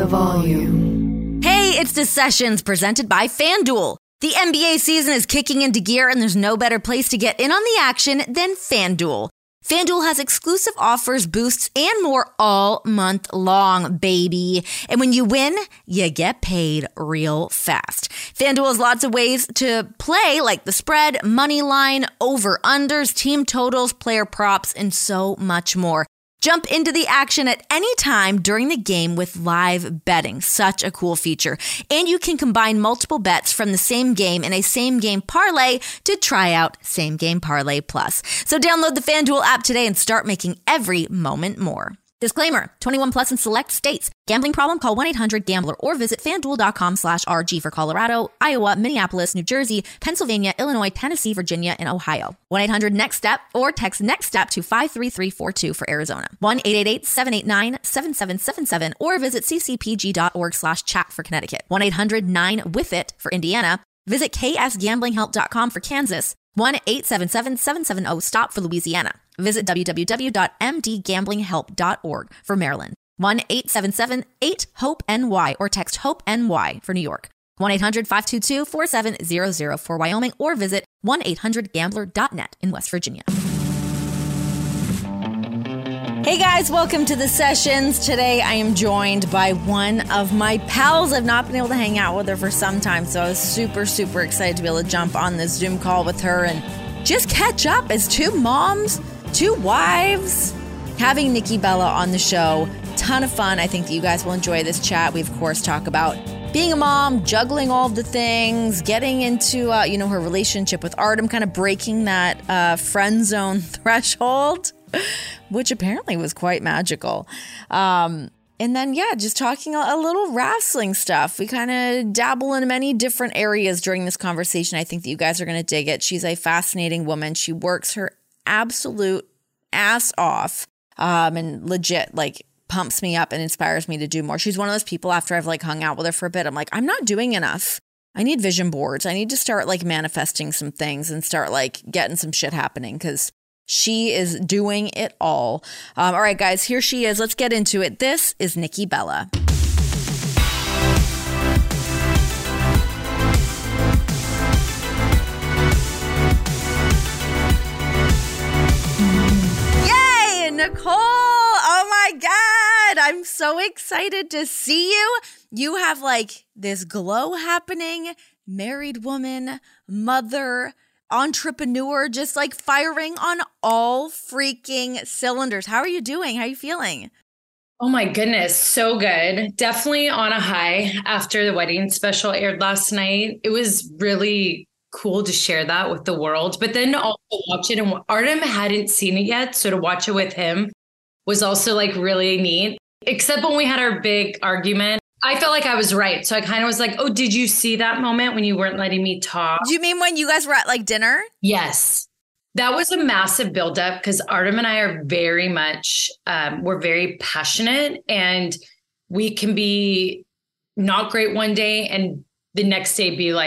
the volume. Hey, it's The Sessions presented by FanDuel. The NBA season is kicking into gear and there's no better place to get in on the action than FanDuel. FanDuel has exclusive offers, boosts, and more all month long, baby. And when you win, you get paid real fast. FanDuel has lots of ways to play, like the spread, money line, over-unders, team totals, player props, and so much more. Jump into the action at any time during the game with live betting. Such a cool feature. And you can combine multiple bets from the same game in a same-game parlay to try out Same Game Parlay Plus. So download the FanDuel app today and start making every moment more. Disclaimer, 21 plus in select states. Gambling problem? Call 1-800-GAMBLER or visit FanDuel.com/RG for Colorado, Iowa, Minneapolis, New Jersey, Pennsylvania, Illinois, Tennessee, Virginia, and Ohio. 1-800-NEXT-STEP or text NEXT-STEP to 53342 for Arizona. 1-888-789-7777 or visit ccpg.org/chat for Connecticut. 1-800-9-WITH-IT for Indiana. Visit ksgamblinghelp.com for Kansas. 1-877-770-STOP for Louisiana. Visit www.mdgamblinghelp.org for Maryland. 1-877-8-HOPE-NY or text HOPE-NY for New York. 1-800-522-4700 for Wyoming or visit 1-800-GAMBLER.net in West Virginia. Hey guys, welcome to The Sessions. Today I am joined by one of my pals. I've not been able to hang out with her for some time, so I was super excited to be able to jump on this Zoom call with her and just catch up as two moms, two wives, having Nikki Bella on the show. Ton of fun. I think that you guys will enjoy this chat. We, of course, talk about being a mom, juggling all the things, getting into, her relationship with Artem, kind of breaking that friend zone threshold, which apparently was quite magical. And then, just talking a little wrestling stuff. We kind of dabble in many different areas during this conversation. I think that you guys are going to dig it. She's a fascinating woman. She works her absolute ass off and legit, pumps me up and inspires me to do more. She's one of those people after I've, hung out with her for a bit. I'm like, I'm not doing enough. I need vision boards. I need to start, manifesting some things and start, getting some shit happening because she is doing it all. All right, guys, here she is. Let's get into it. This is Nikki Bella. Yay, Nicole! Oh my God, I'm so excited to see you. You have this glow happening, married woman, mother, entrepreneur, just firing on all freaking cylinders. How are you doing? How are you feeling? Oh my goodness. So good. Definitely on a high after the wedding special aired last night. It was really cool to share that with the world, but then to also watch it, and Artem hadn't seen it yet. So to watch it with him was also really neat, except when we had our big argument. I felt like I was right. So I kind of was like, oh, did you see that moment when you weren't letting me talk? Do you mean when you guys were at dinner? Yes. That was a massive buildup because Artem and I are very much, we're very passionate, and we can be not great one day and the next day be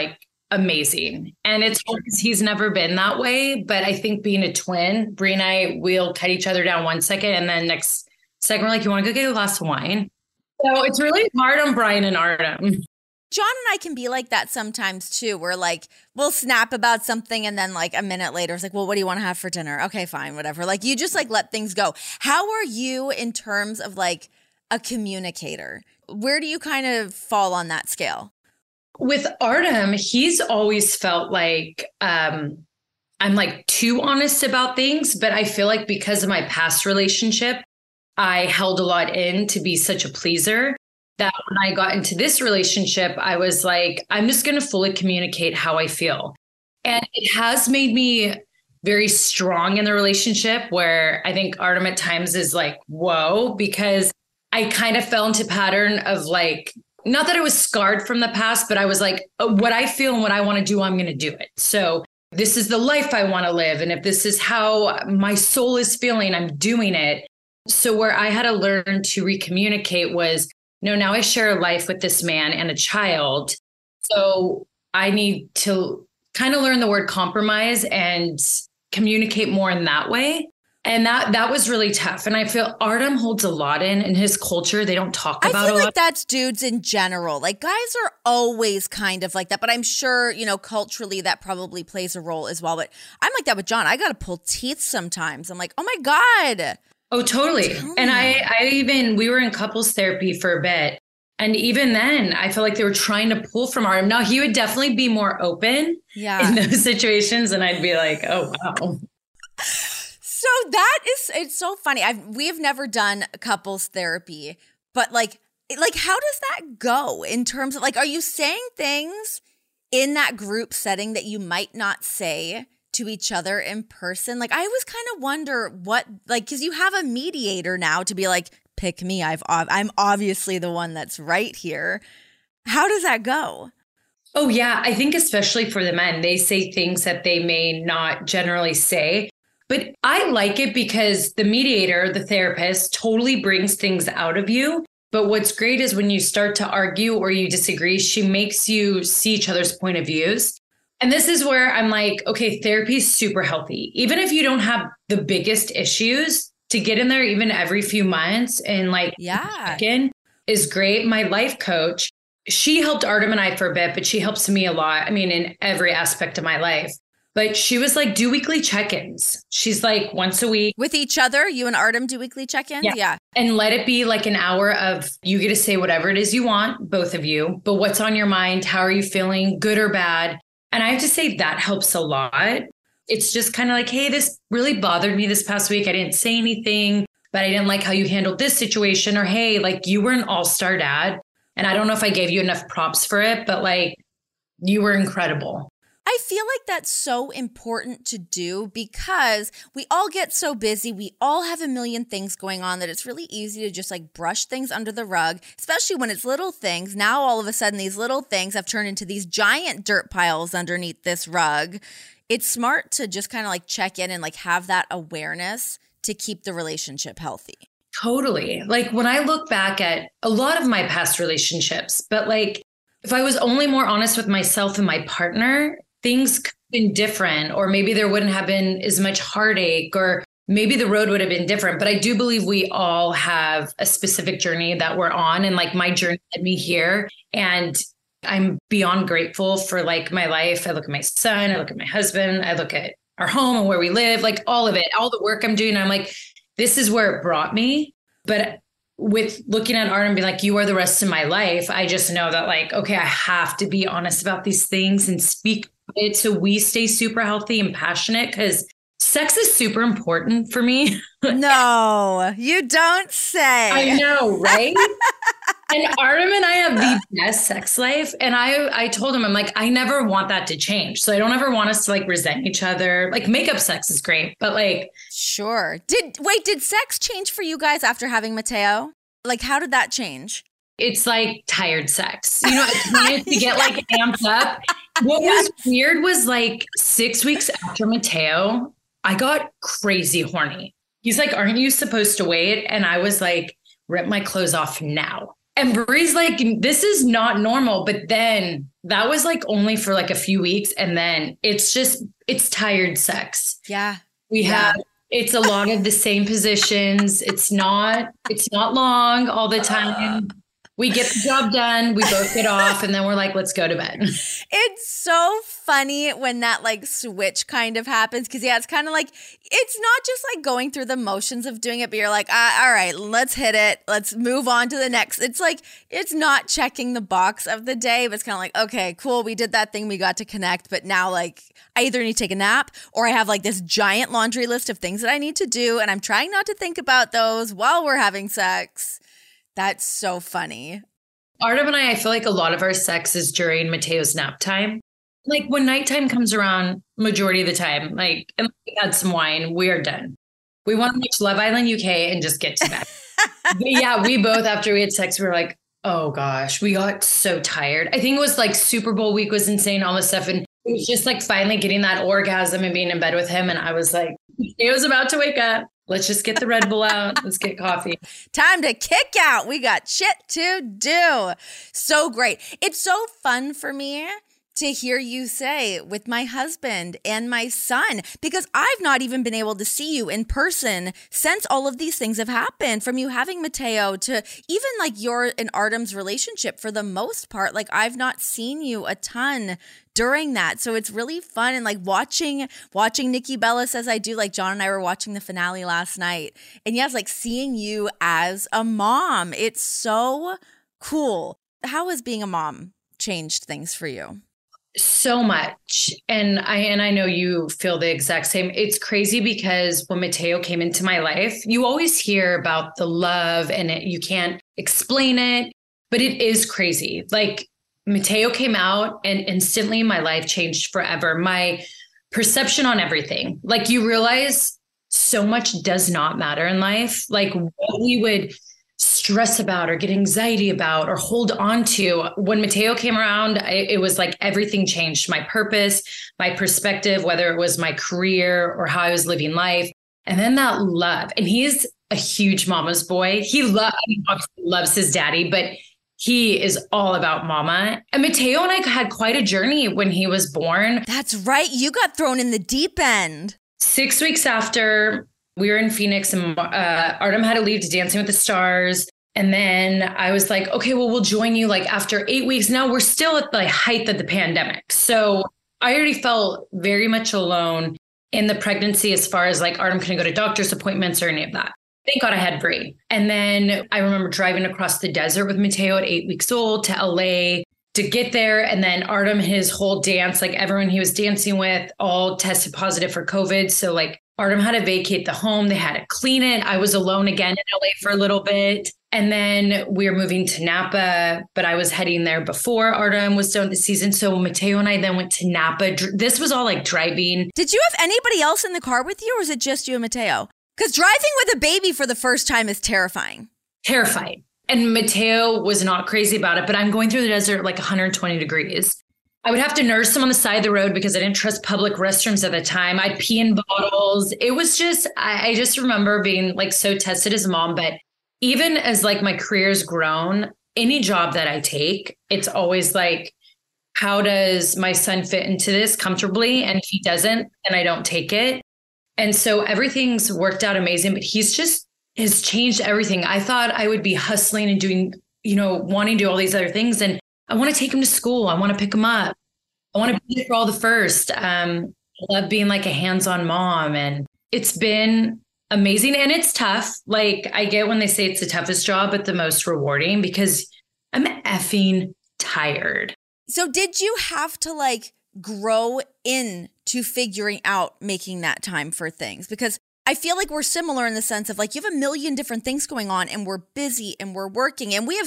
amazing. And it's hard because he's never been that way. But I think being a twin, Brie and I, we'll cut each other down one second. And then next second, we're like, you want to go get a glass of wine? So it's really hard on Brian and Artem. John and I can be like that sometimes too. We're we'll snap about something and then a minute later it's what do you want to have for dinner? Okay, fine, whatever. You just let things go. How are you in terms of a communicator? Where do you kind of fall on that scale? With Artem, he's always felt I'm too honest about things, but I feel because of my past relationship, I held a lot in to be such a pleaser that when I got into this relationship, I was I'm just going to fully communicate how I feel. And it has made me very strong in the relationship, where I think Artem at times is whoa, because I kind of fell into pattern of not that I was scarred from the past, but I was what I feel and what I want to do, I'm going to do it. So this is the life I want to live. And if this is how my soul is feeling, I'm doing it. So where I had to learn to recommunicate was, now I share a life with this man and a child. So I need to kind of learn the word compromise and communicate more in that way. And that was really tough. And I feel Artem holds a lot in his culture. They don't talk about it. I feel like that's dudes in general. Like, guys are always kind of like that. But I'm sure, you know, culturally that probably plays a role as well. But I'm like that with John. I got to pull teeth sometimes. I'm like, oh, my God. Oh, totally. And we were in couples therapy for a bit. And even then, I feel like they were trying to pull from Artem. Now, he would definitely be more open in those situations. And I'd be like, oh, wow. So that is, it's so funny. We've never done couples therapy, but like, how does that go in terms of like, are you saying things in that group setting that you might not say to each other in person? Like, I always kind of wonder what, like, cause you have a mediator now to be like, pick me. I'm obviously the one that's right here. How does that go? Oh yeah. I think especially for the men, they say things that they may not generally say. But I like it because the mediator, the therapist, totally brings things out of you. But what's great is when you start to argue or you disagree, she makes you see each other's point of views. And this is where I'm like, okay, therapy is super healthy. Even if you don't have the biggest issues, to get in there even every few months and like, is great. My life coach, she helped Artem and I for a bit, but she helps me a lot. I mean, in every aspect of my life. But she was like, do weekly check-ins. She's like, once a week. With each other? You and Artem do weekly check-ins? Yeah. And let it be like an hour of, you get to say whatever it is you want, both of you. But what's on your mind? How are you feeling? Good or bad? And I have to say that helps a lot. It's just kind of like, hey, this really bothered me this past week. I didn't say anything, but I didn't like how you handled this situation. Or, hey, like you were an all-star dad. And I don't know if I gave you enough props for it, but like you were incredible. I feel like that's so important to do because we all get so busy. We all have a million things going on that it's really easy to just like brush things under the rug, especially when it's little things. Now, all of a sudden, these little things have turned into these giant dirt piles underneath this rug. It's smart to just kind of like check in and like have that awareness to keep the relationship healthy. Totally. Like when I look back at a lot of my past relationships, but like if I was only more honest with myself and my partner, things could have been different, or maybe there wouldn't have been as much heartache, or maybe the road would have been different. But I do believe we all have a specific journey that we're on. And like my journey led me here. And I'm beyond grateful for like my life. I look at my son, I look at my husband, I look at our home and where we live, like all of it, all the work I'm doing. I'm like, this is where it brought me. But with looking at Artem and being like, you are the rest of my life, I just know that like, okay, I have to be honest about these things and speak it so we stay super healthy and passionate, because sex is super important for me. No, you don't say. I know, right? And Artem and I have the best sex life. And I told him, I'm like, I never want that to change. So I don't ever want us to like resent each other. Like makeup sex is great, but like. Sure. Did sex change for you guys after having Mateo? Like, how did that change? It's like tired sex. You know, I wanted to get like amped up. What was weird was like 6 weeks after Mateo, I got crazy horny. He's like, aren't you supposed to wait? And I was like, rip my clothes off now. And Brie's like, this is not normal. But then that was like only for like a few weeks. And then it's tired sex. Yeah. It's a lot of the same positions. It's not long all the time. We get the job done, we both get off, and then we're like, let's go to bed. It's so funny when that like switch kind of happens, because it's kind of like, it's not just like going through the motions of doing it, but you're like, all right, let's hit it. Let's move on to the next. It's like, it's not checking the box of the day, but it's kind of like, okay, cool. We did that thing. We got to connect. But now like I either need to take a nap, or I have like this giant laundry list of things that I need to do. And I'm trying not to think about those while we're having sex. That's so funny. Artem and I feel like a lot of our sex is during Mateo's nap time. Like when nighttime comes around, majority of the time, like, and we had some wine, we are done. We want to watch Love Island UK and just get to bed. But yeah, we both, after we had sex, we were like, oh gosh, we got so tired. I think it was like Super Bowl week was insane, all this stuff. And it was just like finally getting that orgasm and being in bed with him. And I was like, Mateo's about to wake up. Let's just get the Red Bull out. Let's get coffee. Time to kick out. We got shit to do. So great. It's so fun for me to hear you say with my husband and my son, because I've not even been able to see you in person since all of these things have happened, from you having Mateo to even like your and Artem's relationship for the most part. Like I've not seen you a ton during that. So it's really fun. And like watching Nikki Bella Says I Do, like John and I were watching the finale last night. And yes, like seeing you as a mom, it's so cool. How has being a mom changed things for you? So much. And I know you feel the exact same. It's crazy because when Mateo came into my life, you always hear about the love and it, you can't explain it, but it is crazy. Like Mateo came out and instantly my life changed forever. My perception on everything. Like you realize so much does not matter in life. Like what we would stress about or get anxiety about or hold on to. When Mateo came around, it was like everything changed. My purpose, my perspective, whether it was my career or how I was living life. And then that love. And he is a huge mama's boy. He obviously loves his daddy, but he is all about mama. And Mateo and I had quite a journey when he was born. That's right. You got thrown in the deep end. 6 weeks after, we were in Phoenix and Artem had to leave to Dancing with the Stars. And then I was like, okay, well, we'll join you like after 8 weeks. Now we're still at the height of the pandemic. So I already felt very much alone in the pregnancy as far as like Artem couldn't go to doctor's appointments or any of that. Thank God I had Brie. And then I remember driving across the desert with Mateo at 8 weeks old to LA to get there. And then Artem, his whole dance, like everyone he was dancing with all tested positive for COVID. So like Artem had to vacate the home. They had to clean it. I was alone again in LA for a little bit. And then we were moving to Napa, but I was heading there before Artem was done the season. So Mateo and I then went to Napa. This was all like driving. Did you have anybody else in the car with you or is it just you and Mateo? Because driving with a baby for the first time is terrifying. Terrifying. And Mateo was not crazy about it, but I'm going through the desert at like 120 degrees. I would have to nurse him on the side of the road because I didn't trust public restrooms at the time. I'd pee in bottles. It was just, I just remember being like so tested as a mom. But even as like my career's grown, any job that I take, it's always like, how does my son fit into this comfortably? And if he doesn't, then I don't take it. And so everything's worked out amazing, but he's just has changed everything. I thought I would be hustling and doing, you know, wanting to do all these other things. And I want to take him to school. I want to pick him up. I want to be there for all the first. I love being like a hands-on mom. And it's been amazing. And it's tough. Like I get when they say it's the toughest job, but the most rewarding because I'm effing tired. So did you have to like grow into figuring out making that time for things? Because I feel like we're similar in the sense of like you have a million different things going on and we're busy and we're working and we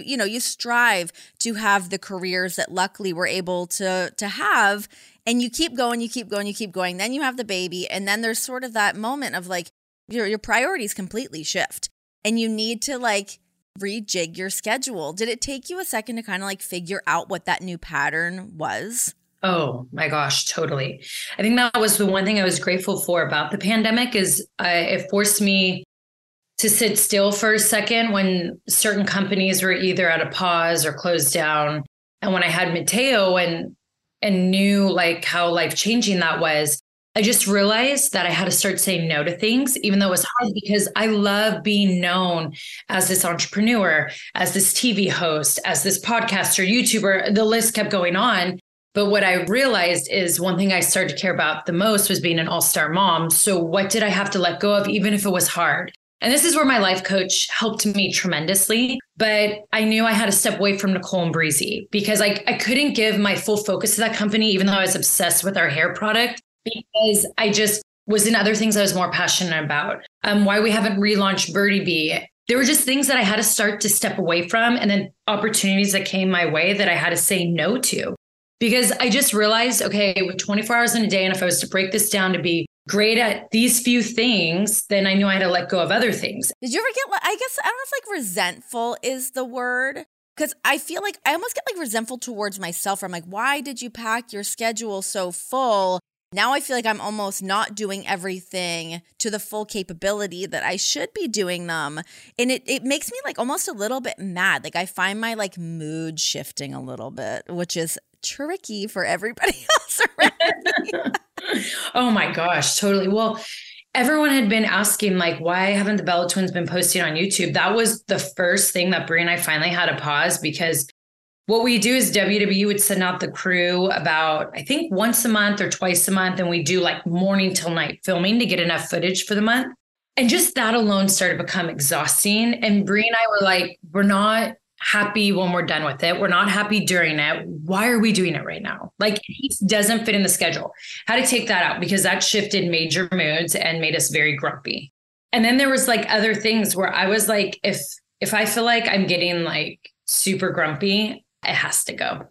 you know, you strive to have the careers that luckily we're able to have, and you keep going, you keep going, you keep going. Then you have the baby and then there's sort of that moment of like your priorities completely shift and you need to like rejig your schedule. Did it take you a second to kind of like figure out what that new pattern was? Oh my gosh, totally. I think that was the one thing I was grateful for about the pandemic is it forced me to sit still for a second when certain companies were either at a pause or closed down. And when I had Mateo and knew like how life-changing that was, I just realized that I had to start saying no to things, even though it was hard because I love being known as this entrepreneur, as this TV host, as this podcaster, YouTuber, the list kept going on. But what I realized is one thing I started to care about the most was being an all-star mom. So what did I have to let go of, even if it was hard? And this is where my life coach helped me tremendously. But I knew I had to step away from Nicole and Breezy because I couldn't give my full focus to that company, even though I was obsessed with our hair product, because I just was in other things I was more passionate about. Why we haven't relaunched Birdie B. There were just things that I had to start to step away from and then opportunities that came my way that I had to say no to. Because I just realized, okay, with 24 hours in a day, and if I was to break this down to be great at these few things, then I knew I had to let go of other things. Did you ever get, I guess, I don't know if like resentful is the word, because I feel like I almost get like resentful towards myself. I'm like, why did you pack your schedule so full? Now I feel like I'm almost not doing everything to the full capability that I should be doing them. And it makes me like almost a little bit mad. Like I find my like mood shifting a little bit, which is tricky for everybody else around. Oh my gosh, totally. Well, everyone had been asking, like, why haven't the Bella twins been posting on YouTube? That was the first thing that Brie and I finally had to pause, because what we do is WWE would send out the crew about, I think, once a month or twice a month. And we do like morning till night filming to get enough footage for the month. And just that alone started to become exhausting. And Brie and I were like, we're not happy when we're done with it. We're not happy during it. Why are we doing it right now? Like, it doesn't fit in the schedule. Had to take that out because that shifted major moods and made us very grumpy. And then there was like other things where I was like, if I feel like I'm getting like super grumpy, it has to go.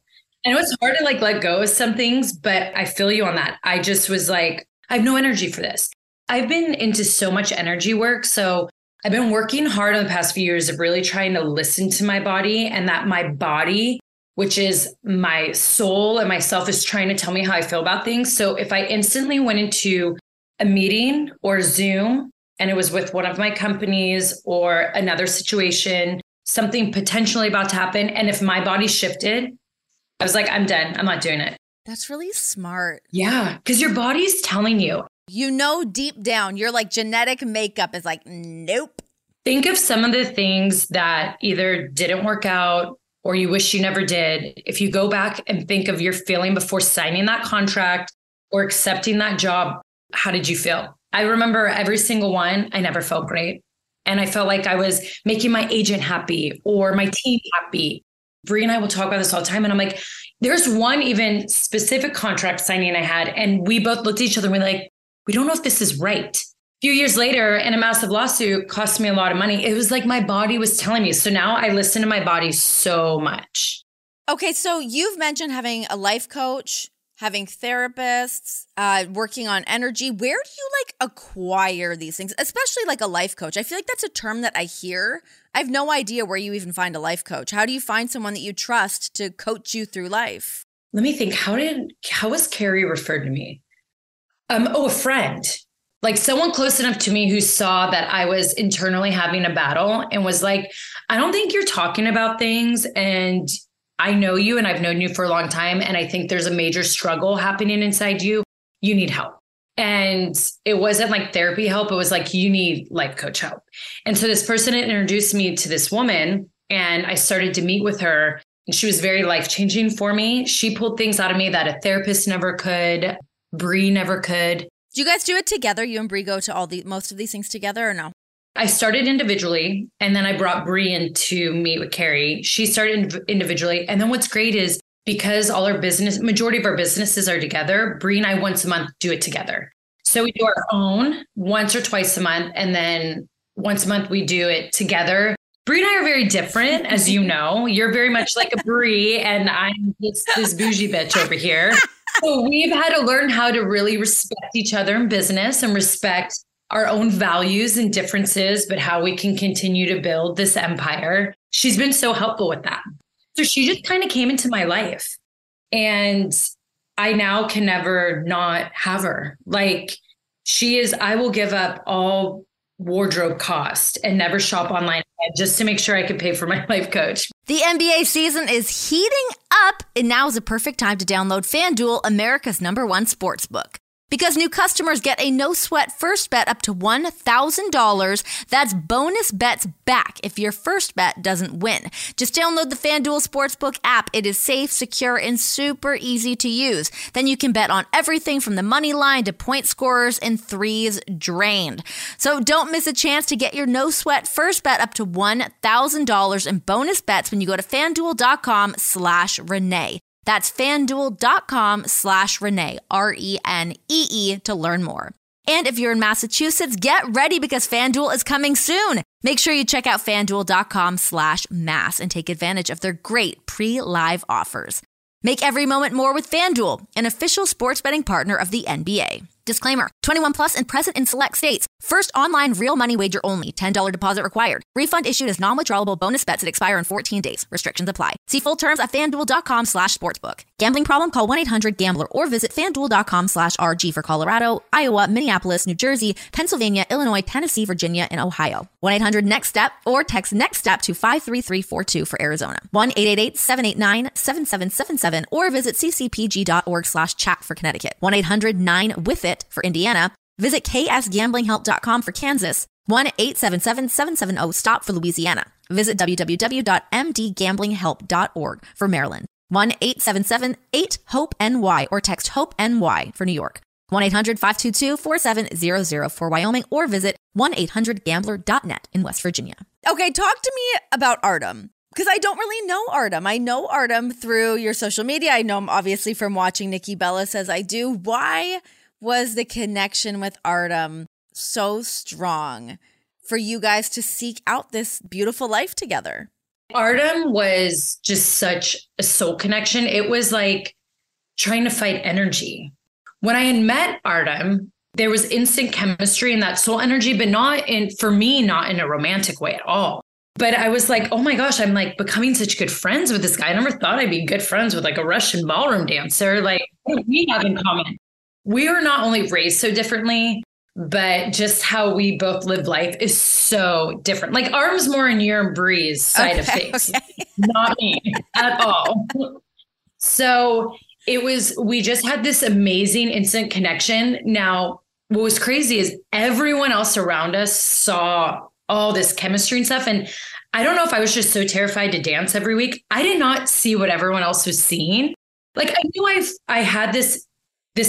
I know it's hard to like let go of some things, but I feel you on that. I just was like, I have no energy for this. I've been into so much energy work. So I've been working hard on the past few years of really trying to listen to my body, and that my body, which is my soul and myself, is trying to tell me how I feel about things. So if I instantly went into a meeting or Zoom and it was with one of my companies or another situation, something potentially about to happen, and if my body shifted, I was like, I'm done. I'm not doing it. That's really smart. Yeah. Because your body's telling you. You know, deep down, your like genetic makeup is like, nope. Think of some of the things that either didn't work out or you wish you never did. If you go back and think of your feeling before signing that contract or accepting that job, how did you feel? I remember every single one. I never felt great. And I felt like I was making my agent happy or my team happy. Brie and I will talk about this all the time. And I'm like, there's one even specific contract signing I had. And we both looked at each other and we're like, we don't know if this is right. A few years later, in a massive lawsuit, cost me a lot of money. It was like my body was telling me. So now I listen to my body so much. Okay. So you've mentioned having a life coach, having therapists, working on energy. Where do you like acquire these things, especially like a life coach? I feel like that's a term that I hear. I have no idea where you even find a life coach. How do you find someone that you trust to coach you through life? Let me think. How was Carrie referred to me? A friend, like someone close enough to me who saw that I was internally having a battle and was like, I don't think you're talking about things, and I know you and I've known you for a long time, and I think there's a major struggle happening inside you. You need help. And it wasn't like therapy help. It was like, you need life coach help. And so this person introduced me to this woman, and I started to meet with her, and she was very life-changing for me. She pulled things out of me that a therapist never could. Brie never could. Do you guys do it together? You and Brie go to most of these things together or no? I started individually, and then I brought Brie in to meet with Carrie. She started individually. And then what's great is because all our majority of our businesses are together, Brie and I once a month do it together. So we do our own once or twice a month. And then once a month we do it together. Brie and I are very different, as you know. You're very much like a Brie, and I'm just this bougie bitch over here. So we've had to learn how to really respect each other in business and respect our own values and differences, but how we can continue to build this empire. She's been so helpful with that. So she just kind of came into my life, and I now can never not have her. Like, she is, I will give up all wardrobe cost and never shop online again just to make sure I could pay for my life coach. The NBA season is heating up, and now is a perfect time to download FanDuel, America's #1 sportsbook. Because new customers get a no-sweat first bet up to $1,000. That's bonus bets back if your first bet doesn't win. Just download the FanDuel Sportsbook app. It is safe, secure, and super easy to use. Then you can bet on everything from the money line to point scorers and threes drained. So don't miss a chance to get your no-sweat first bet up to $1,000 in bonus bets when you go to FanDuel.com/Renee. That's FanDuel.com/Renee, RENEE, to learn more. And if you're in Massachusetts, get ready because FanDuel is coming soon. Make sure you check out FanDuel.com/Mass and take advantage of their great pre-live offers. Make every moment more with FanDuel, an official sports betting partner of the NBA. Disclaimer, 21 plus and present in select states. First online real money wager only. $10 deposit required. Refund issued as non-withdrawable bonus bets that expire in 14 days. Restrictions apply. See full terms at FanDuel.com/sportsbook. Gambling problem? Call 1-800-GAMBLER or visit FanDuel.com/RG for Colorado, Iowa, Minneapolis, New Jersey, Pennsylvania, Illinois, Tennessee, Virginia, and Ohio. 1-800-NEXT-STEP or text NEXT-STEP to 53342 for Arizona. 1-888-789-7777 or visit ccpg.org/chat for Connecticut. 1-800-9-WITH-IT for Indiana. Visit ksgamblinghelp.com for Kansas. 1-877-770-STOP for Louisiana. Visit www.mdgamblinghelp.org for Maryland. 1-877-8-HOPE-NY or text HOPE-NY for New York. 1-800-522-4700 for Wyoming or visit 1-800-GAMBLER.net in West Virginia. Okay, talk to me about Artem, because I don't really know Artem. I know Artem through your social media. I know him obviously from watching Nikki Bella Says I Do. Why was the connection with Artem so strong for you guys to seek out this beautiful life together? Artem was just such a soul connection. It was like trying to fight energy. When I had met Artem, there was instant chemistry and that soul energy, but not in a romantic way at all. But I was like, oh my gosh, I'm like becoming such good friends with this guy. I never thought I'd be good friends with like a Russian ballroom dancer. Like, what do we have in common? We are not only raised so differently, but just how we both live life is so different. Like Artem's more in your and Brie's side of things, okay. Not me at all. So it was, we just had this amazing instant connection. Now, what was crazy is everyone else around us saw all this chemistry and stuff. And I don't know if I was just so terrified to dance every week. I did not see what everyone else was seeing. Like I knew I had this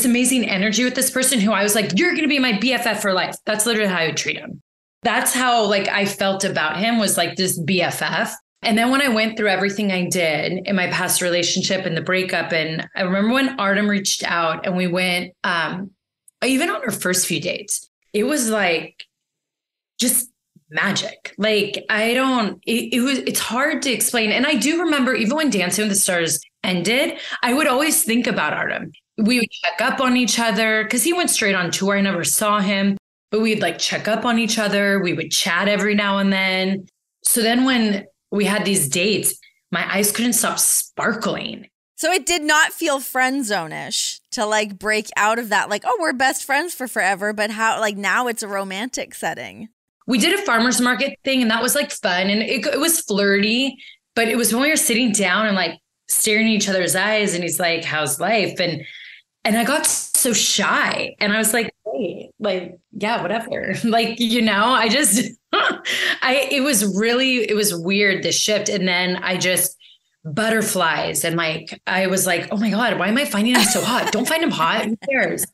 amazing energy with this person who I was like, you're going to be my BFF for life. That's literally how I would treat him. That's how like I felt about him, was like this BFF. And then when I went through everything I did in my past relationship and the breakup, and I remember when Artem reached out and we went, even on our first few dates, it was like just magic. Like it's hard to explain. And I do remember even when Dancing with the Stars ended, I would always think about Artem. We would check up on each other because he went straight on tour. I never saw him, but we'd like check up on each other. We would chat every now and then. So then when we had these dates, my eyes couldn't stop sparkling. So it did not feel friend zone-ish to like break out of that. Like, oh, we're best friends for forever. But how, like now it's a romantic setting. We did a farmer's market thing and that was like fun. And it was flirty, but it was when we were sitting down and like staring at each other's eyes and he's like, how's life? And I got so shy and I was like, hey, like, yeah, whatever. Like, you know, I just, it was weird, the shift. And then I just butterflies. And like, I was like, oh my God, why am I finding him so hot? Don't find him hot. Who cares?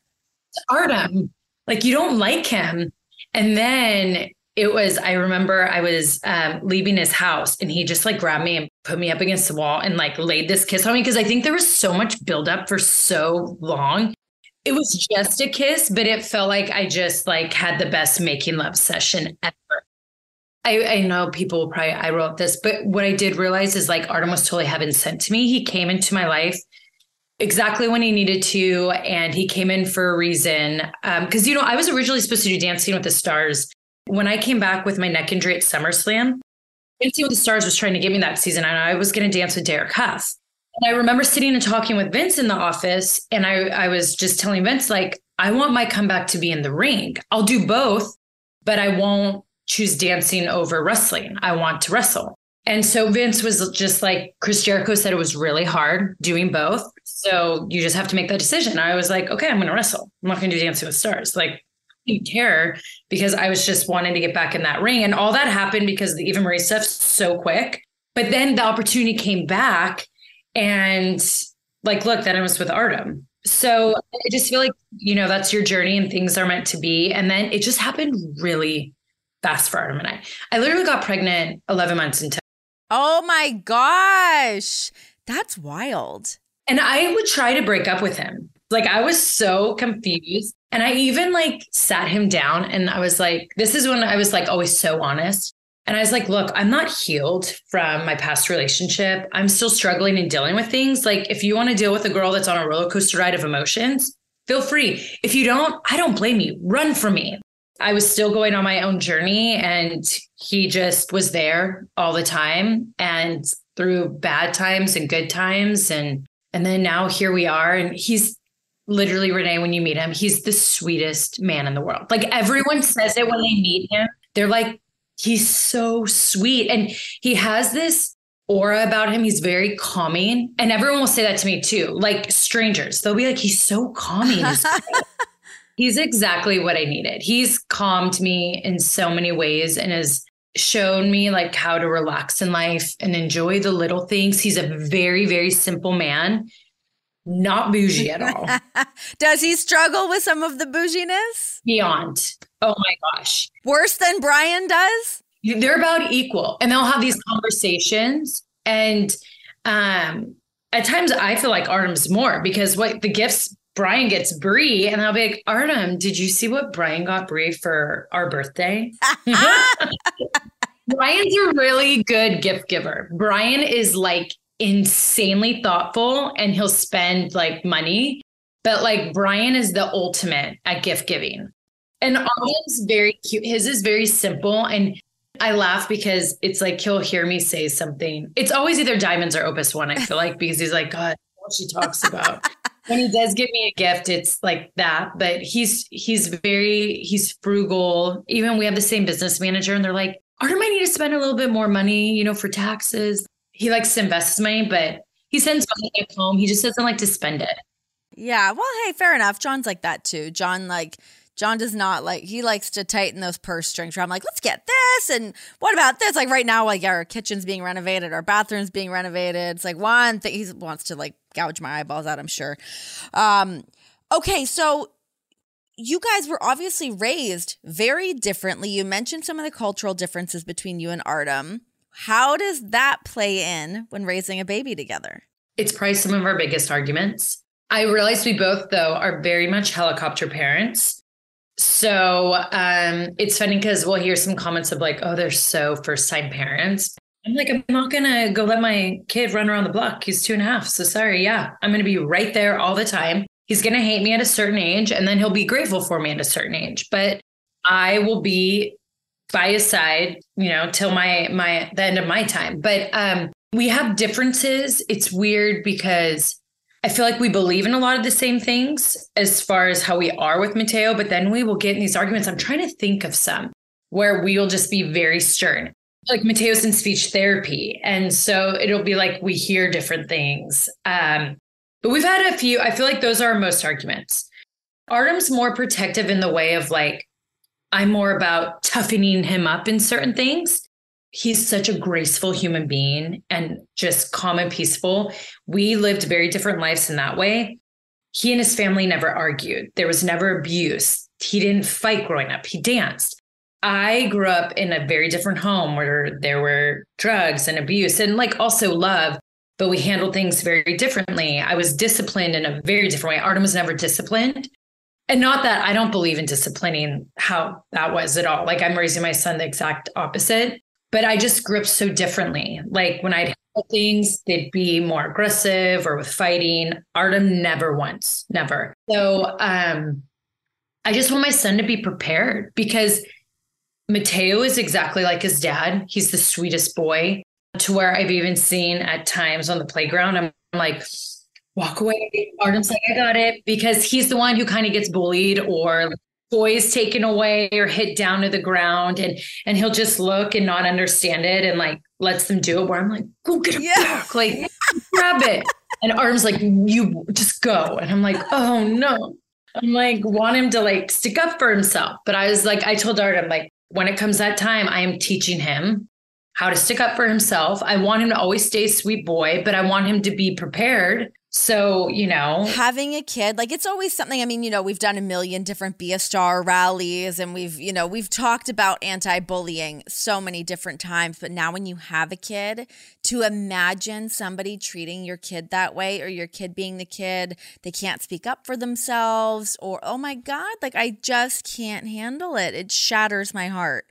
Artem, like you don't like him. And then I remember I was leaving his house and he just like grabbed me and put me up against the wall and like laid this kiss on me. Cause I think there was so much buildup for so long. It was just a kiss, but it felt like I just like had the best making love session ever. I know people will probably eyroll at this, but what I did realize is like Artem was totally heaven sent to me. He came into my life exactly when he needed to. And he came in for a reason. Cause you know, I was originally supposed to do Dancing with the Stars. When I came back with my neck injury at SummerSlam, Dancing with the Stars was trying to get me that season, and I was going to dance with Derek Huss. And I remember sitting and talking with Vince in the office, and I was just telling Vince, like, I want my comeback to be in the ring. I'll do both, but I won't choose dancing over wrestling. I want to wrestle. And so Vince was just like, Chris Jericho said it was really hard doing both, so you just have to make that decision. I was like, okay, I'm going to wrestle. I'm not going to do Dancing with Stars. Like, didn't care because I was just wanting to get back in that ring. And all that happened because of the Eva Marie stuff so quick. But then the opportunity came back and like, look, then I was with Artem. So I just feel like, you know, that's your journey and things are meant to be. And then it just happened really fast for Artem and I. I literally got pregnant 11 months into. Oh my gosh. That's wild. And I would try to break up with him. Like I was so confused. And I even like sat him down and I was like, this is when I was like always so honest. And I was like, look, I'm not healed from my past relationship. I'm still struggling and dealing with things. Like if you want to deal with a girl that's on a roller coaster ride of emotions, feel free. If you don't, I don't blame you. Run for me. I was still going on my own journey, and he just was there all the time, and through bad times and good times. And then now here we are. And he's literally, Renee, when you meet him, he's the sweetest man in the world. Like, everyone says it when they meet him. They're like, he's so sweet. And he has this aura about him. He's very calming. And everyone will say that to me too. Like, strangers, they'll be like, he's so calming. He's exactly what I needed. He's calmed me in so many ways and has shown me like how to relax in life and enjoy the little things. He's a very, very simple man, not bougie at all. Does he struggle with some of the bouginess? Beyond. Oh my gosh. Worse than Brian does? They're about equal, and they'll have these conversations. And at times I feel like Artem's more, because what the gifts Brian gets Brie, and I'll be like, Artem, did you see what Brian got Brie for our birthday? Brian's a really good gift giver. Brian is like insanely thoughtful, and he'll spend like money, but like Brian is the ultimate at gift giving. And Artem's very cute. His is very simple. And I laugh because it's like, he'll hear me say something. It's always either diamonds or Opus One, I feel like, because he's like, God, what she talks about. When he does give me a gift, it's like that, but he's frugal. Even we have the same business manager, and they're like, Artem, I need to spend a little bit more money, you know, for taxes. He likes to invest his money, but he sends money home. He just doesn't like to spend it. Yeah. Well, hey, fair enough. John's like that too. John does not like, he likes to tighten those purse strings where I'm like, let's get this. And what about this? Like right now, like our kitchen's being renovated, our bathroom's being renovated. It's like one thing. He wants to like gouge my eyeballs out, I'm sure. Okay. So you guys were obviously raised very differently. You mentioned some of the cultural differences between you and Artem. How does that play in when raising a baby together? It's probably some of our biggest arguments. I realize we both though are very much helicopter parents. So it's funny because we'll hear some comments of like, oh, they're so first-time parents. I'm like, I'm not going to go let my kid run around the block. He's 2.5. So sorry. Yeah, I'm going to be right there all the time. He's going to hate me at a certain age, and then he'll be grateful for me at a certain age. But I will be by his side, you know, till the end of my time. But we have differences. It's weird because I feel like we believe in a lot of the same things as far as how we are with Mateo, but then we will get in these arguments. I'm trying to think of some where we will just be very stern. Like Mateo's in speech therapy, and so it'll be like we hear different things. But we've had a few. I feel like those are our most arguments. Artem's more protective in the way of like, I'm more about toughening him up in certain things. He's such a graceful human being and just calm and peaceful. We lived very different lives in that way. He and his family never argued. There was never abuse. He didn't fight growing up. He danced. I grew up in a very different home where there were drugs and abuse and like also love, but we handled things very differently. I was disciplined in a very different way. Artem was never disciplined. And not that I don't believe in disciplining how that was at all. Like I'm raising my son the exact opposite. But I just grew up so differently. Like when I'd handle things, they'd be more aggressive or with fighting. Artem never once, never. So I just want my son to be prepared because Mateo is exactly like his dad. He's the sweetest boy, to where I've even seen at times on the playground, I'm like, walk away. Artem's like, I got it. Because he's the one who kind of gets bullied or toys taken away or hit down to the ground, and he'll just look and not understand it and like lets them do it, where I'm like, go get it back, like grab it. And Artem's like, you just go. And I'm like, oh no. I'm like, want him to like stick up for himself. But I was like, I told Artem, like when it comes that time, I am teaching him how to stick up for himself. I want him to always stay a sweet boy, but I want him to be prepared. So, you know, having a kid, like it's always something. I mean, you know, we've done a million different Be a Star rallies, and we've talked about anti-bullying so many different times. But now when you have a kid, to imagine somebody treating your kid that way, or your kid being the kid, they can't speak up for themselves, or, oh my God, like I just can't handle it. It shatters my heart.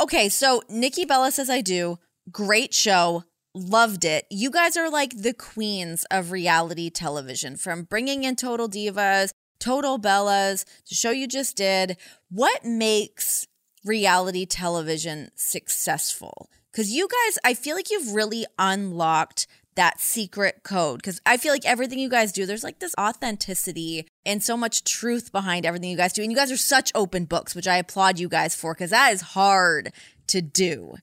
Okay. So Nikki Bella Says I Do. Great show. Loved it. You guys are like the queens of reality television, from bringing in Total Divas Total Bellas, the show you just did. What makes reality television successful? Because you guys, I feel like you've really unlocked that secret code, because I feel like everything you guys do, there's like this authenticity and so much truth behind everything you guys do. And you guys are such open books, which I applaud you guys for, because that is hard to do.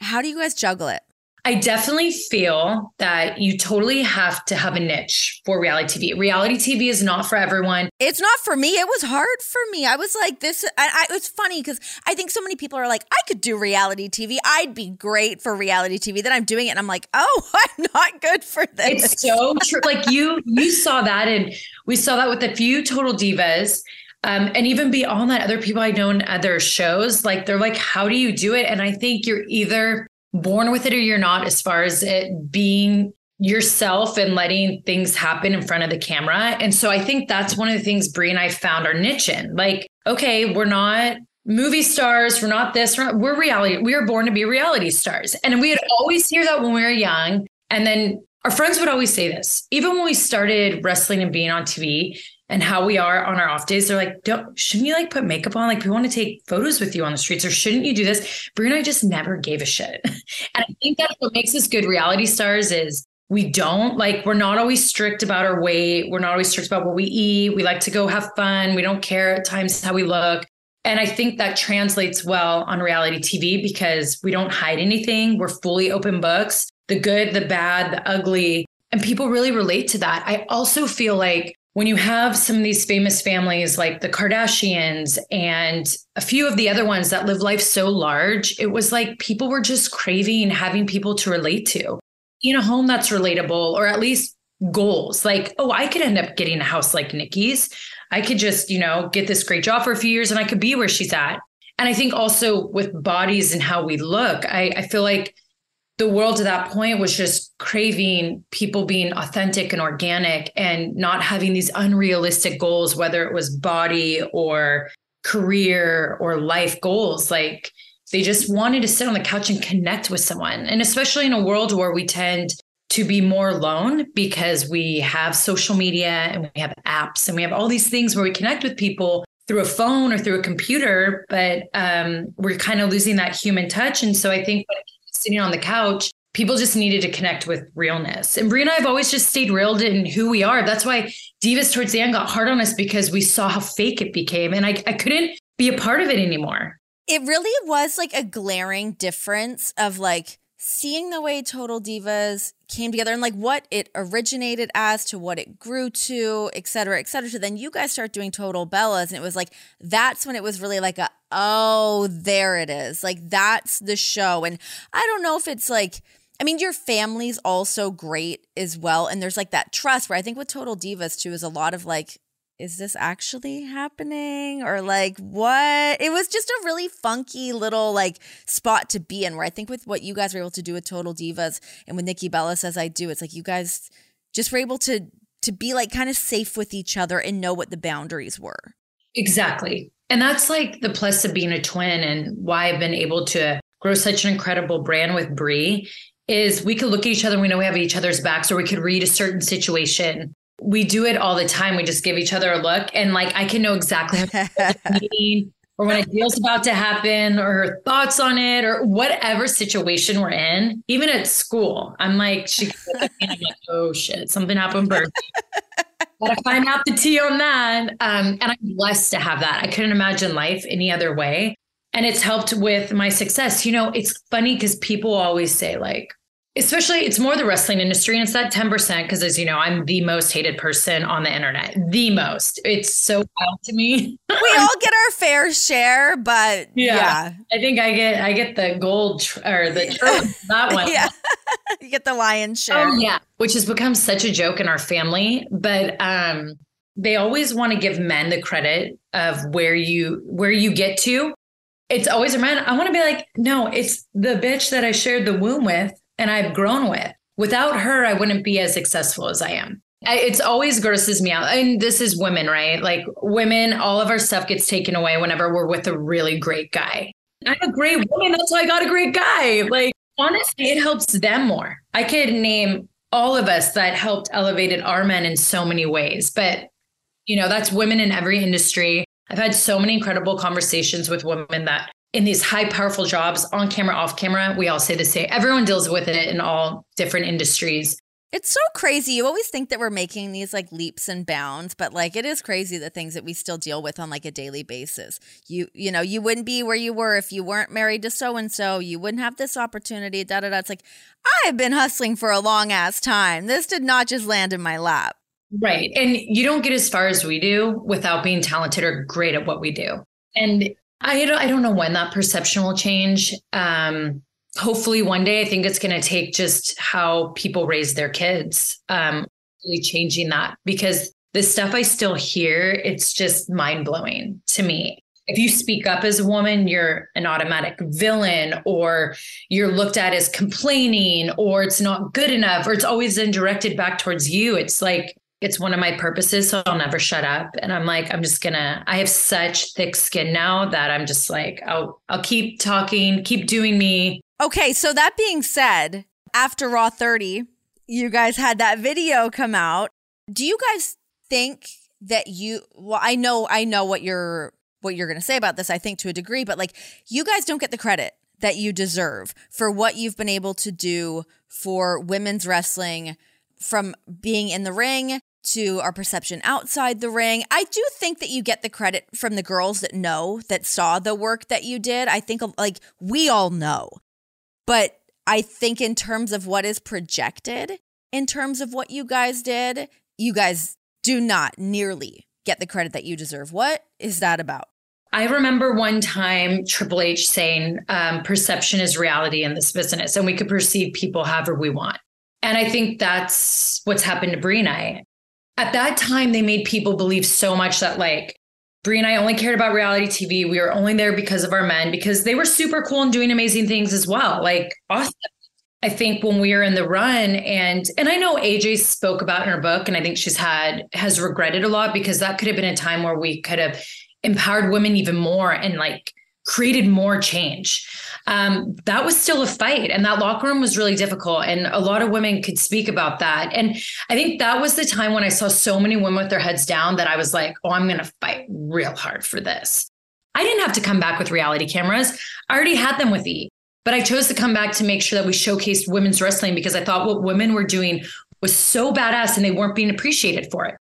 How do you guys juggle it? I definitely feel that you totally have to have a niche for reality TV. Reality TV is not for everyone. It's not for me. It was hard for me. I was like this. It's funny because I think so many people are like, I could do reality TV. I'd be great for reality TV. Then I'm doing it and I'm like, oh, I'm not good for this. It's so true. Like you saw that, and we saw that with a few Total Divas. And even beyond that, other people I know in other shows, like they're like, how do you do it? And I think you're either born with it or you're not, as far as it being yourself and letting things happen in front of the camera. And so I think that's one of the things Brie and I found our niche in. Like, okay, we're not movie stars. We're not this. We're reality. We were born to be reality stars. And we would always hear that when we were young. And then our friends would always say this, even when we started wrestling and being on TV and how we are on our off days. They're like, shouldn't you like put makeup on? Like, we want to take photos with you on the streets, or shouldn't you do this? Brie and I just never gave a shit. And I think that's what makes us good reality stars is we don't like, we're not always strict about our weight. We're not always strict about what we eat. We like to go have fun. We don't care at times how we look. And I think that translates well on reality TV because we don't hide anything. We're fully open books, the good, the bad, the ugly. And people really relate to that. I also feel like when you have some of these famous families like the Kardashians and a few of the other ones that live life so large, it was like people were just craving having people to relate to in a home that's relatable, or at least goals like, oh, I could end up getting a house like Nikki's. I could just, get this great job for a few years and I could be where she's at. And I think also with bodies and how we look, I feel like the world at that point was just craving people being authentic and organic and not having these unrealistic goals, whether it was body or career or life goals. Like they just wanted to sit on the couch and connect with someone. And especially in a world where we tend to be more alone because we have social media and we have apps and we have all these things where we connect with people through a phone or through a computer, but we're kind of losing that human touch. And so I think when sitting on the couch, people just needed to connect with realness. And Brie and I have always just stayed reeled in who we are. That's why Divas towards the end got hard on us because we saw how fake it became. And I couldn't be a part of it anymore. It really was like a glaring difference of like seeing the way Total Divas came together and like what it originated as to what it grew to, et cetera, so then you guys start doing Total Bellas. And it was like, that's when it was really like, there it is. Like, that's the show. And I don't know if it's like, I mean, your family's also great as well. And there's like that trust where I think with Total Divas too is a lot of like, is this actually happening? Or like, what? It was just a really funky little like spot to be in, where I think with what you guys were able to do with Total Divas and when Nikki Bella Says I Do, it's like you guys just were able to be like kind of safe with each other and know what the boundaries were. Exactly. And that's like the plus of being a twin and why I've been able to grow such an incredible brand with Brie is we could look at each other and we know we have each other's backs, or we could read a certain situation. We do it all the time. We just give each other a look, and like I can know exactly what I mean, or when a deal's about to happen, or her thoughts on it, or whatever situation we're in. Even at school, I'm like, she can look at me and I'm like, oh shit, something happened first. Gotta find out the tea on that. And I'm blessed to have that. I couldn't imagine life any other way. And it's helped with my success. It's funny because people always say like, especially it's more the wrestling industry, and it's that 10% because, as you know, I'm the most hated person on the internet. The most. It's so wild to me. We all get our fair share, but yeah. I think I get the gold or the that one. Yeah, you get the lion's share. Oh yeah, which has become such a joke in our family. But they always want to give men the credit of where you get to. It's always a man. I want to be like, no, it's the bitch that I shared the womb with. And I've grown with. Without her, I wouldn't be as successful as I am. It's always grosses me out. And this is women, right? Like women, all of our stuff gets taken away whenever we're with a really great guy. I'm a great woman. That's why I got a great guy. Like, honestly, it helps them more. I could name all of us that helped elevated our men in so many ways. But You know, that's women in every industry. I've had so many incredible conversations with women that in these high, powerful jobs, on camera, off camera, we all say the same. Everyone deals with it in all different industries. It's so crazy. You always think that we're making these like leaps and bounds, but like it is crazy the things that we still deal with on like a daily basis. You know, you wouldn't be where you were if you weren't married to so-and-so. You wouldn't have this opportunity, da-da-da. It's like, I've been hustling for a long ass time. This did not just land in my lap. Right. And you don't get as far as we do without being talented or great at what we do. And I don't know when that perception will change. Hopefully one day, I think it's going to take just how people raise their kids, really changing that, because the stuff I still hear, it's just mind blowing to me. If you speak up as a woman, you're an automatic villain, or you're looked at as complaining, or it's not good enough, or it's always then directed back towards you. It's like, it's one of my purposes, so I'll never shut up. And I'm like, I have such thick skin now that I'm just like, I'll keep talking, keep doing me. Okay, so that being said, after Raw 30, you guys had that video come out. Do you guys think that I know what you're going to say about this, I think, to a degree, but like, you guys don't get the credit that you deserve for what you've been able to do for women's wrestling, from being in the ring to our perception outside the ring. I do think that you get the credit from the girls that saw the work that you did. I think like we all know, but I think in terms of what is projected, in terms of what you guys did, you guys do not nearly get the credit that you deserve. What is that about? I remember one time Triple H saying, perception is reality in this business, and we could perceive people however we want. And I think that's what's happened to Brie and I. At that time, they made people believe so much that like Brie and I only cared about reality TV. We were only there because of our men, because they were super cool and doing amazing things as well. Like, awesome. I think when we were in the run and I know AJ spoke about in her book, and I think she's has regretted a lot, because that could have been a time where we could have empowered women even more and like created more change. That was still a fight, and that locker room was really difficult. And a lot of women could speak about that. And I think that was the time when I saw so many women with their heads down that I was like, oh, I'm going to fight real hard for this. I didn't have to come back with reality cameras. I already had them with E, but I chose to come back to make sure that we showcased women's wrestling, because I thought what women were doing was so badass and they weren't being appreciated for it.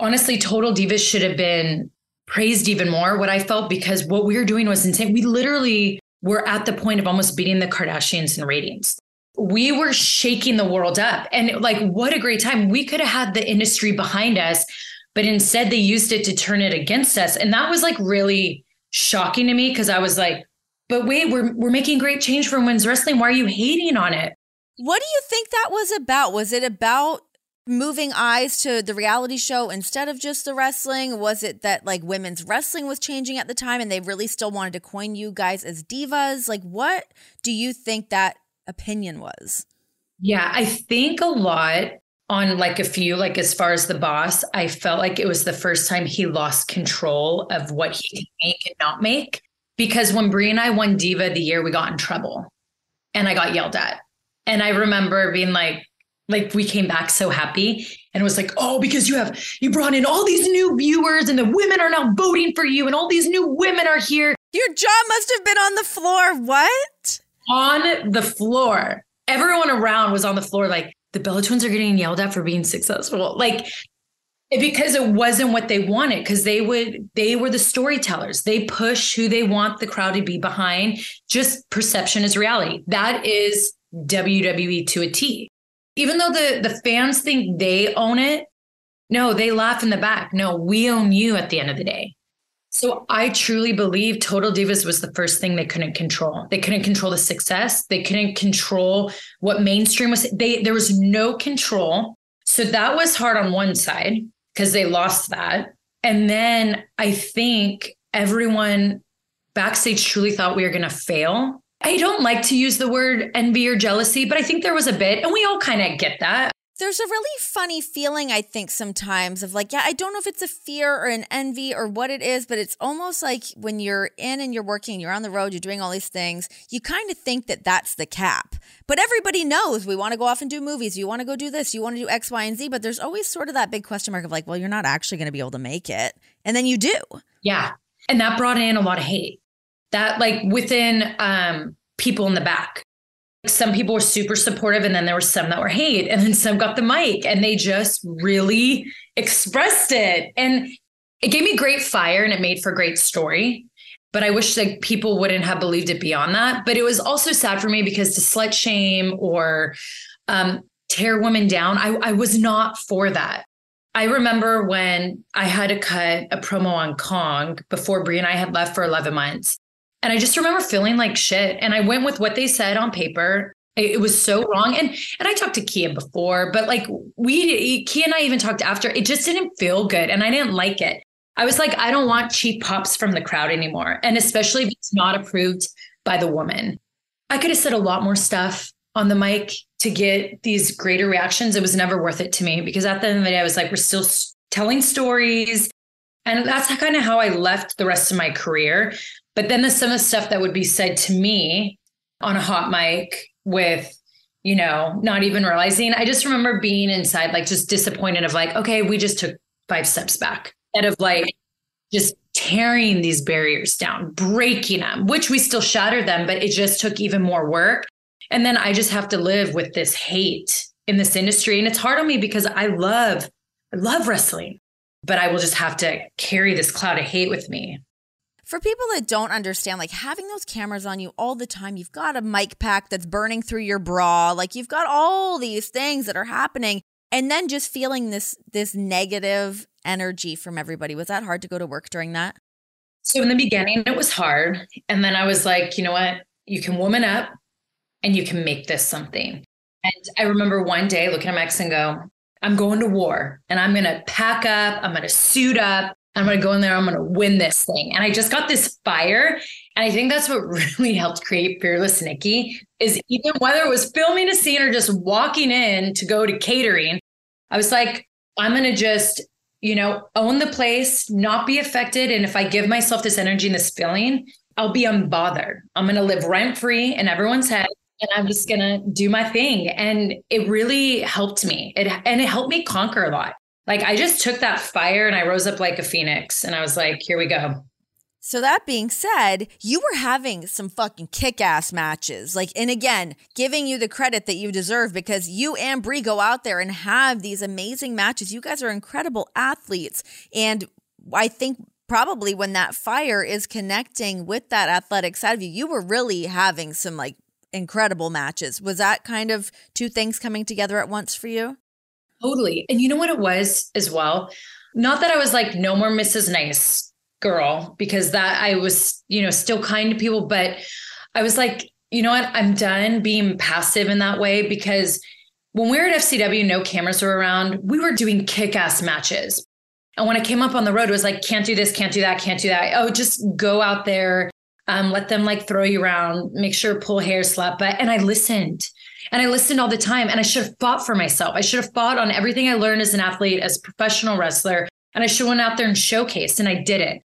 Honestly, Total Divas should have been praised even more, what I felt, because what we were doing was insane. We literally were at the point of almost beating the Kardashians in ratings. We were shaking the world up, and like, what a great time. We could have had the industry behind us, but instead they used it to turn it against us. And that was like really shocking to me, because I was like, but wait, we're making great change for women's wrestling. Why are you hating on it? What do you think that was about? Was it about moving eyes to the reality show instead of just the wrestling? Was it that like women's wrestling was changing at the time and they really still wanted to coin you guys as divas? Like, what do you think that opinion was? Yeah, I think a lot on like a few, like as far as the boss, I felt like it was the first time he lost control of what he could make and not make. Because when Brie and I won Diva of the Year, we got in trouble and I got yelled at. And I remember being like we came back so happy, and it was like, oh, because you brought in all these new viewers and the women are now voting for you and all these new women are here. Your jaw must have been on the floor. What? On the floor. Everyone around was on the floor. Like, the Bella twins are getting yelled at for being successful. Like, because it wasn't what they wanted, because they were the storytellers. They push who they want the crowd to be behind. Just perception is reality. That is WWE to a T. Even though the fans think they own it, no, they laugh in the back. No, we own you at the end of the day. So I truly believe Total Divas was the first thing they couldn't control. They couldn't control the success. They couldn't control what mainstream was. There was no control. So that was hard on one side, because they lost that. And then I think everyone backstage truly thought we were going to fail. I don't like to use the word envy or jealousy, but I think there was a bit, and we all kind of get that. There's a really funny feeling, I think, sometimes of like, yeah, I don't know if it's a fear or an envy or what it is, but it's almost like when you're in and you're working, you're on the road, you're doing all these things, you kind of think that that's the cap. But everybody knows we want to go off and do movies. You want to go do this. You want to do X, Y, and Z. But there's always sort of that big question mark of like, well, you're not actually going to be able to make it. And then you do. Yeah. And that brought in a lot of hate. That like within people in the back. Some people were super supportive, and then there were some that were hate, and then some got the mic and they just really expressed it. And it gave me great fire and it made for a great story. But I wish like people wouldn't have believed it beyond that. But it was also sad for me because to slut shame or tear women down, I was not for that. I remember when I had to cut a promo on Kong before Brie and I had left for 11 months. And I just remember feeling like shit. And I went with what they said on paper. It was so wrong. And I talked to Kia before, but like Kia and I even talked after. It just didn't feel good. And I didn't like it. I was like, I don't want cheap pops from the crowd anymore. And especially if it's not approved by the woman. I could have said a lot more stuff on the mic to get these greater reactions. It was never worth it to me because at the end of the day, I was like, we're still telling stories. And that's kind of how I left the rest of my career. But then there's some of the stuff that would be said to me on a hot mic with, you know, not even realizing. I just remember being inside, like just disappointed of like, okay, we just took 5 steps back instead of like just tearing these barriers down, breaking them, which we still shattered them, but it just took even more work. And then I just have to live with this hate in this industry. And it's hard on me because I love wrestling, but I will just have to carry this cloud of hate with me. For people that don't understand, like having those cameras on you all the time, you've got a mic pack that's burning through your bra, like you've got all these things that are happening, and then just feeling this negative energy from everybody. Was that hard to go to work during that? So in the beginning, it was hard. And then I was like, you know what? You can woman up and you can make this something. And I remember one day looking at my ex and go, I'm going to war and I'm going to pack up. I'm going to suit up. I'm going to go in there. I'm going to win this thing. And I just got this fire. And I think that's what really helped create Fearless Nikki is even whether it was filming a scene or just walking in to go to catering. I was like, I'm going to just, you know, own the place, not be affected. And if I give myself this energy and this feeling, I'll be unbothered. I'm going to live rent free in everyone's head. And I'm just going to do my thing. And it really helped me. It helped me conquer a lot. Like I just took that fire and I rose up like a phoenix and I was like, here we go. So that being said, you were having some fucking kick-ass matches. Like, and again, giving you the credit that you deserve because you and Brie go out there and have these amazing matches. You guys are incredible athletes. And I think probably when that fire is connecting with that athletic side of you, you were really having some like incredible matches. Was that kind of 2 things coming together at once for you? Totally. And you know what it was as well? Not that I was like, no more Mrs. Nice Girl, because that I was, you know, still kind to people, but I was like, you know what? I'm done being passive in that way because when we were at FCW, no cameras were around. We were doing kick-ass matches. And when I came up on the road, it was like, can't do this, can't do that, can't do that. Oh, just go out there. Let them like throw you around, make sure pull hair, slap butt. And I listened. And I listened all the time and I should have fought for myself. I should have fought on everything I learned as an athlete, as a professional wrestler, and I should have went out there and showcased and I didn't.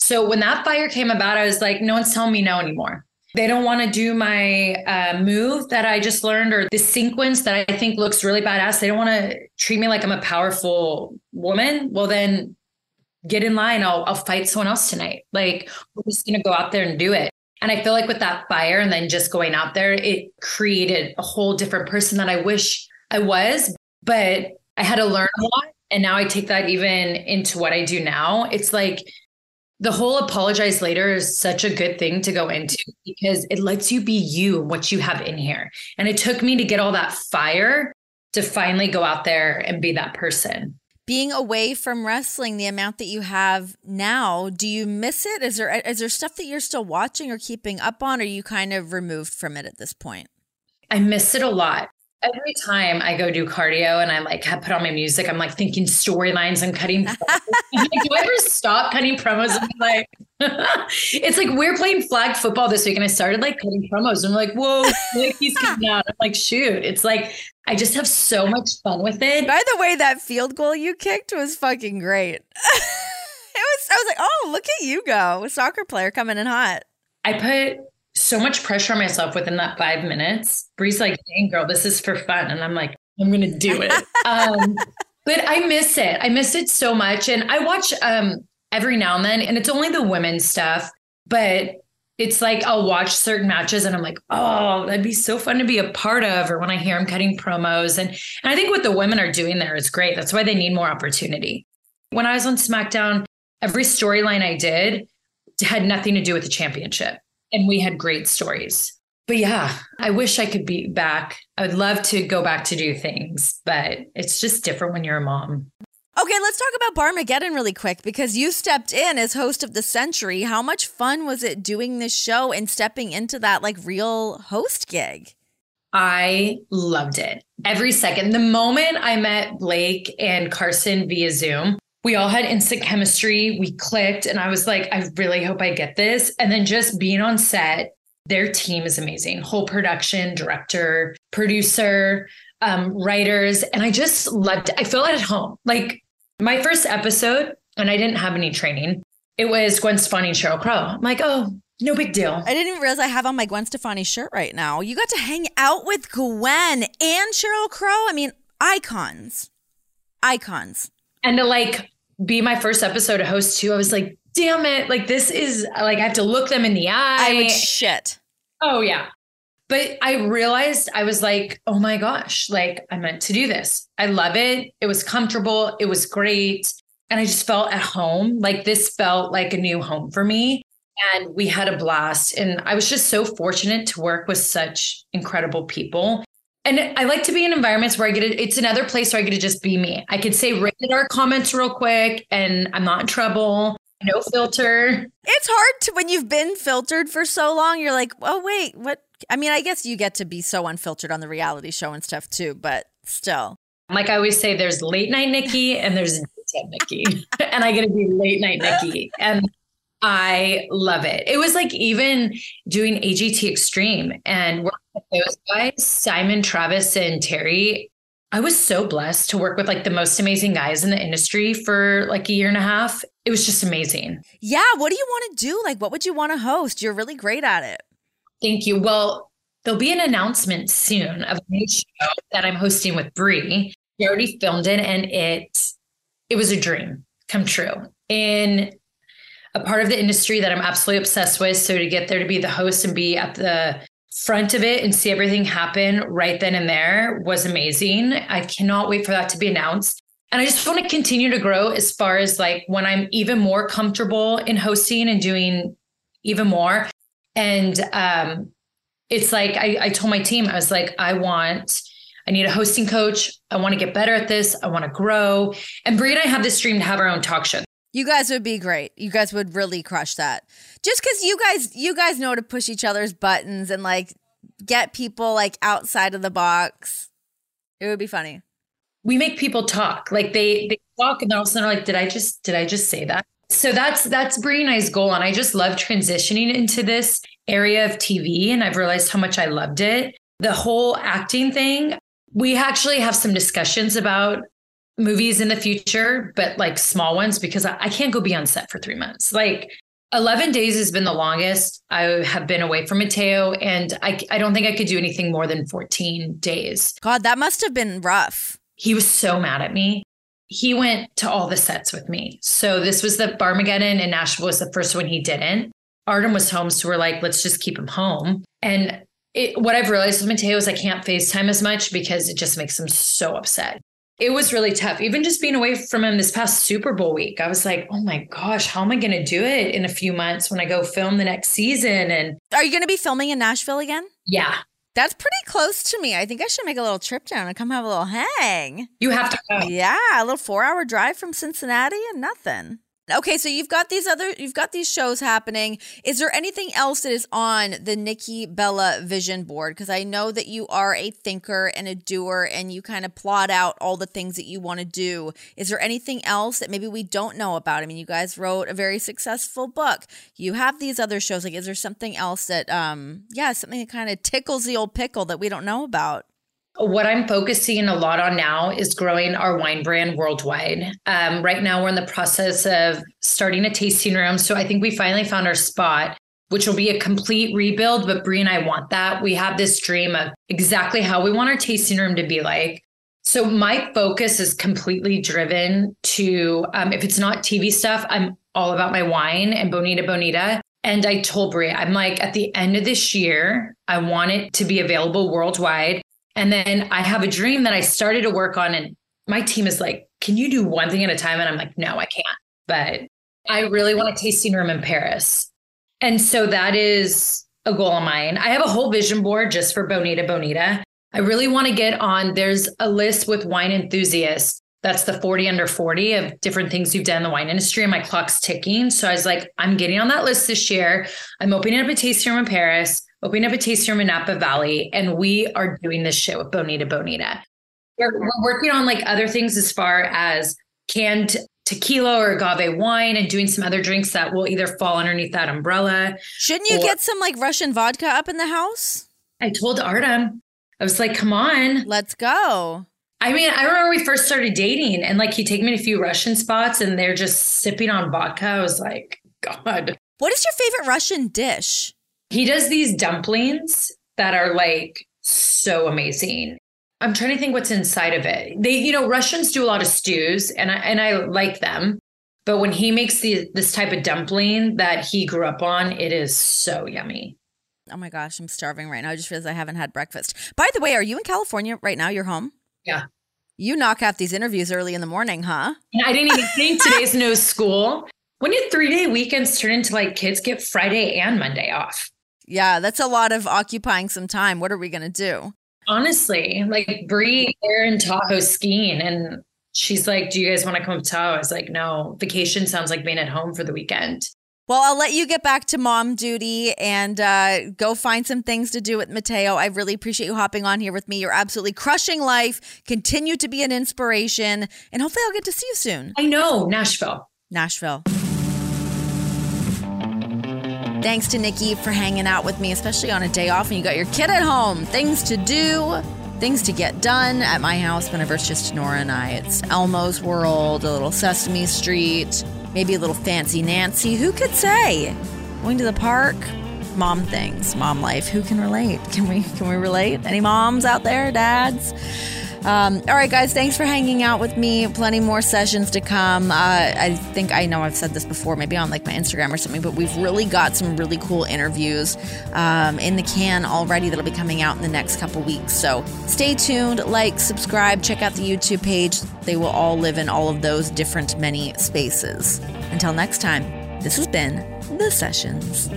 So when that fire came about, I was like, no one's telling me no anymore. They don't want to do my move that I just learned or this sequence that I think looks really badass. They don't want to treat me like I'm a powerful woman. Well, then get in line. I'll fight someone else tonight. Like we're just going to go out there and do it. And I feel like with that fire and then just going out there, it created a whole different person that I wish I was, but I had to learn a lot. And now I take that even into what I do now. It's like the whole apologize later is such a good thing to go into because it lets you be you, what you have in here. And it took me to get all that fire to finally go out there and be that person. Being away from wrestling, the amount that you have now, do you miss it? Is there stuff that you're still watching or keeping up on? Or are you kind of removed from it at this point? I miss it a lot. Every time I go do cardio and I like have put on my music, I'm like thinking storylines. I'm cutting promos. Do I ever stop cutting promos? I'm like, It's like we're playing flag football this week and I started like cutting promos and I'm like, whoa, he's coming out. I'm like, shoot. It's like I just have so much fun with it. By the way, that field goal you kicked was fucking great. I was like, oh, look at you go. A soccer player coming in hot. I put so much pressure on myself within that 5 minutes. Brie's like, dang girl, this is for fun. And I'm like, I'm going to do it. But I miss it. I miss it so much. And I watch every now and then, and it's only the women's stuff, but it's like, I'll watch certain matches and I'm like, oh, that'd be so fun to be a part of. Or when I hear them cutting promos. And I think what the women are doing there is great. That's why they need more opportunity. When I was on SmackDown, every storyline I did had nothing to do with the championship. And we had great stories. But yeah, I wish I could be back. I would love to go back to do things, but it's just different when you're a mom. Okay, let's talk about Barmageddon really quick because you stepped in as host of the century. How much fun was it doing this show and stepping into that like real host gig? I loved it. Every second. The moment I met Blake and Carson via Zoom, we all had instant chemistry. We clicked and I was like, I really hope I get this. And then just being on set, their team is amazing. Whole production, director, producer, writers. And I just loved it. I feel at home. Like my first episode, and I didn't have any training. It was Gwen Stefani and Sheryl Crow. I'm like, oh, no big deal. I didn't even realize I have on my Gwen Stefani shirt right now. You got to hang out with Gwen and Sheryl Crow. I mean, icons. And to like, be my first episode of host too. I was like, damn it. Like, this is like, I have to look them in the eye. I would shit. Oh yeah. But I realized I was like, oh my gosh, like I meant to do this. I love it. It was comfortable. It was great. And I just felt at home. Like this felt like a new home for me. And we had a blast. And I was just so fortunate to work with such incredible people. And I like to be in environments where I get it. It's another place where I get to just be me. I could say rated R comments real quick and I'm not in trouble. No filter. It's hard to, when you've been filtered for so long, you're like, oh, wait, what? I mean, I guess you get to be so unfiltered on the reality show and stuff too, but still. Like I always say, there's late night Nikki and there's daytime Nikki. And I get to be late night Nikki. And I love it. It was like even doing AGT Extreme and working with those guys, Simon, Travis, and Terry. I was so blessed to work with like the most amazing guys in the industry for like a year and a half. It was just amazing. Yeah. What do you want to do? Like, what would you want to host? You're really great at it. Thank you. Well, there'll be an announcement soon of a new show that I'm hosting with Brie. We already filmed it and it was a dream come true. In a part of the industry that I'm absolutely obsessed with. So to get there, to be the host and be at the front of it and see everything happen right then and there was amazing. I cannot wait for that to be announced. And I just want to continue to grow as far as like when I'm even more comfortable in hosting and doing even more. And it's like, I told my team, I was like, I need a hosting coach. I want to get better at this. I want to grow. And Brie and I have this dream to have our own talk show. You guys would be great. You guys would really crush that. Just because you guys know to push each other's buttons and like get people like outside of the box. It would be funny. We make people talk. Like they talk and all of a sudden are like, did I just say that? So that's Brie and I's goal. And I just love transitioning into this area of TV. And I've realized how much I loved it. The whole acting thing. We actually have some discussions about movies in the future, but like small ones, because I can't go be on set for 3 months. Like 11 days has been the longest I have been away from Mateo. And I don't think I could do anything more than 14 days. God, that must have been rough. He was so mad at me. He went to all the sets with me. So this was the Barmageddon in Nashville was the first one he didn't. Artem was home. So we're like, let's just keep him home. And what I've realized with Mateo is I can't FaceTime as much because it just makes him so upset. It was really tough. Even just being away from him this past Super Bowl week, I was like, oh my gosh, how am I going to do it in a few months when I go film the next season? And are you going to be filming in Nashville again? Yeah. That's pretty close to me. I think I should make a little trip down and come have a little hang. You have to go. Yeah, a little 4-hour drive from Cincinnati and nothing. Okay, so you've got these shows happening. Is there anything else that is on the Nikki Bella vision board? Because I know that you are a thinker and a doer, and you kind of plot out all the things that you want to do. Is there anything else that maybe we don't know about? I mean, you guys wrote a very successful book. You have these other shows. Like, is there something else that, something that kind of tickles the old pickle that we don't know about? What I'm focusing a lot on now is growing our wine brand worldwide. Right now, we're in the process of starting a tasting room. So I think we finally found our spot, which will be a complete rebuild. But Brie and I want that. We have this dream of exactly how we want our tasting room to be like. So my focus is completely driven to, if it's not TV stuff, I'm all about my wine and Bonita Bonita. And I told Brie, I'm like, at the end of this year, I want it to be available worldwide. And then I have a dream that I started to work on, and my team is like, can you do one thing at a time? And I'm like, no, I can't. But I really want a tasting room in Paris. And so that is a goal of mine. I have a whole vision board just for Bonita Bonita. I really want to get on. There's a list with wine enthusiasts. That's the 40 under 40 of different things you've done in the wine industry. And my clock's ticking. So I was like, I'm getting on that list this year. I'm opening up a tasting room in Paris. Opening up a tasting room in Napa Valley, and we are doing this shit with Bonita Bonita. We're working on like other things as far as canned tequila or agave wine and doing some other drinks that will either fall underneath that umbrella. Shouldn't you get some like Russian vodka up in the house? I told Artem, I was like, come on, let's go. I mean, I remember we first started dating and like he'd take me to a few Russian spots and they're just sipping on vodka. I was like, God. What is your favorite Russian dish? He does these dumplings that are like so amazing. I'm trying to think what's inside of it. They, you know, Russians do a lot of stews and I like them. But when he makes this type of dumpling that he grew up on, it is so yummy. Oh my gosh, I'm starving right now. I just realized I haven't had breakfast. By the way, are you in California right now? You're home? Yeah. You knock out these interviews early in the morning, huh? And I didn't even think today's no school. When did 3-day weekends turn into like kids get Friday and Monday off? Yeah, that's a lot of occupying some time. What are we going to do? Honestly, like Brie, they're in Tahoe skiing and she's like, do you guys want to come to Tahoe? I was like, no, vacation sounds like being at home for the weekend. Well, I'll let you get back to mom duty and go find some things to do with Mateo. I really appreciate you hopping on here with me. You're absolutely crushing life. Continue to be an inspiration. And hopefully I'll get to see you soon. I know. Nashville. Thanks to Nikki for hanging out with me, especially on a day off and you got your kid at home. Things to do, things to get done at my house whenever it's just Nora and I. It's Elmo's World, a little Sesame Street, maybe a little Fancy Nancy. Who could say? Going to the park, mom things, mom life. Who can relate? Can we relate? Any moms out there, dads? All right, guys, thanks for hanging out with me. Plenty more sessions to come. I think I know I've said this before, maybe on like my Instagram or something, but we've really got some really cool interviews in the can already that'll be coming out in the next couple weeks. So stay tuned, like, subscribe, check out the YouTube page. They will all live in all of those different many spaces. Until next time, this has been The Sessions.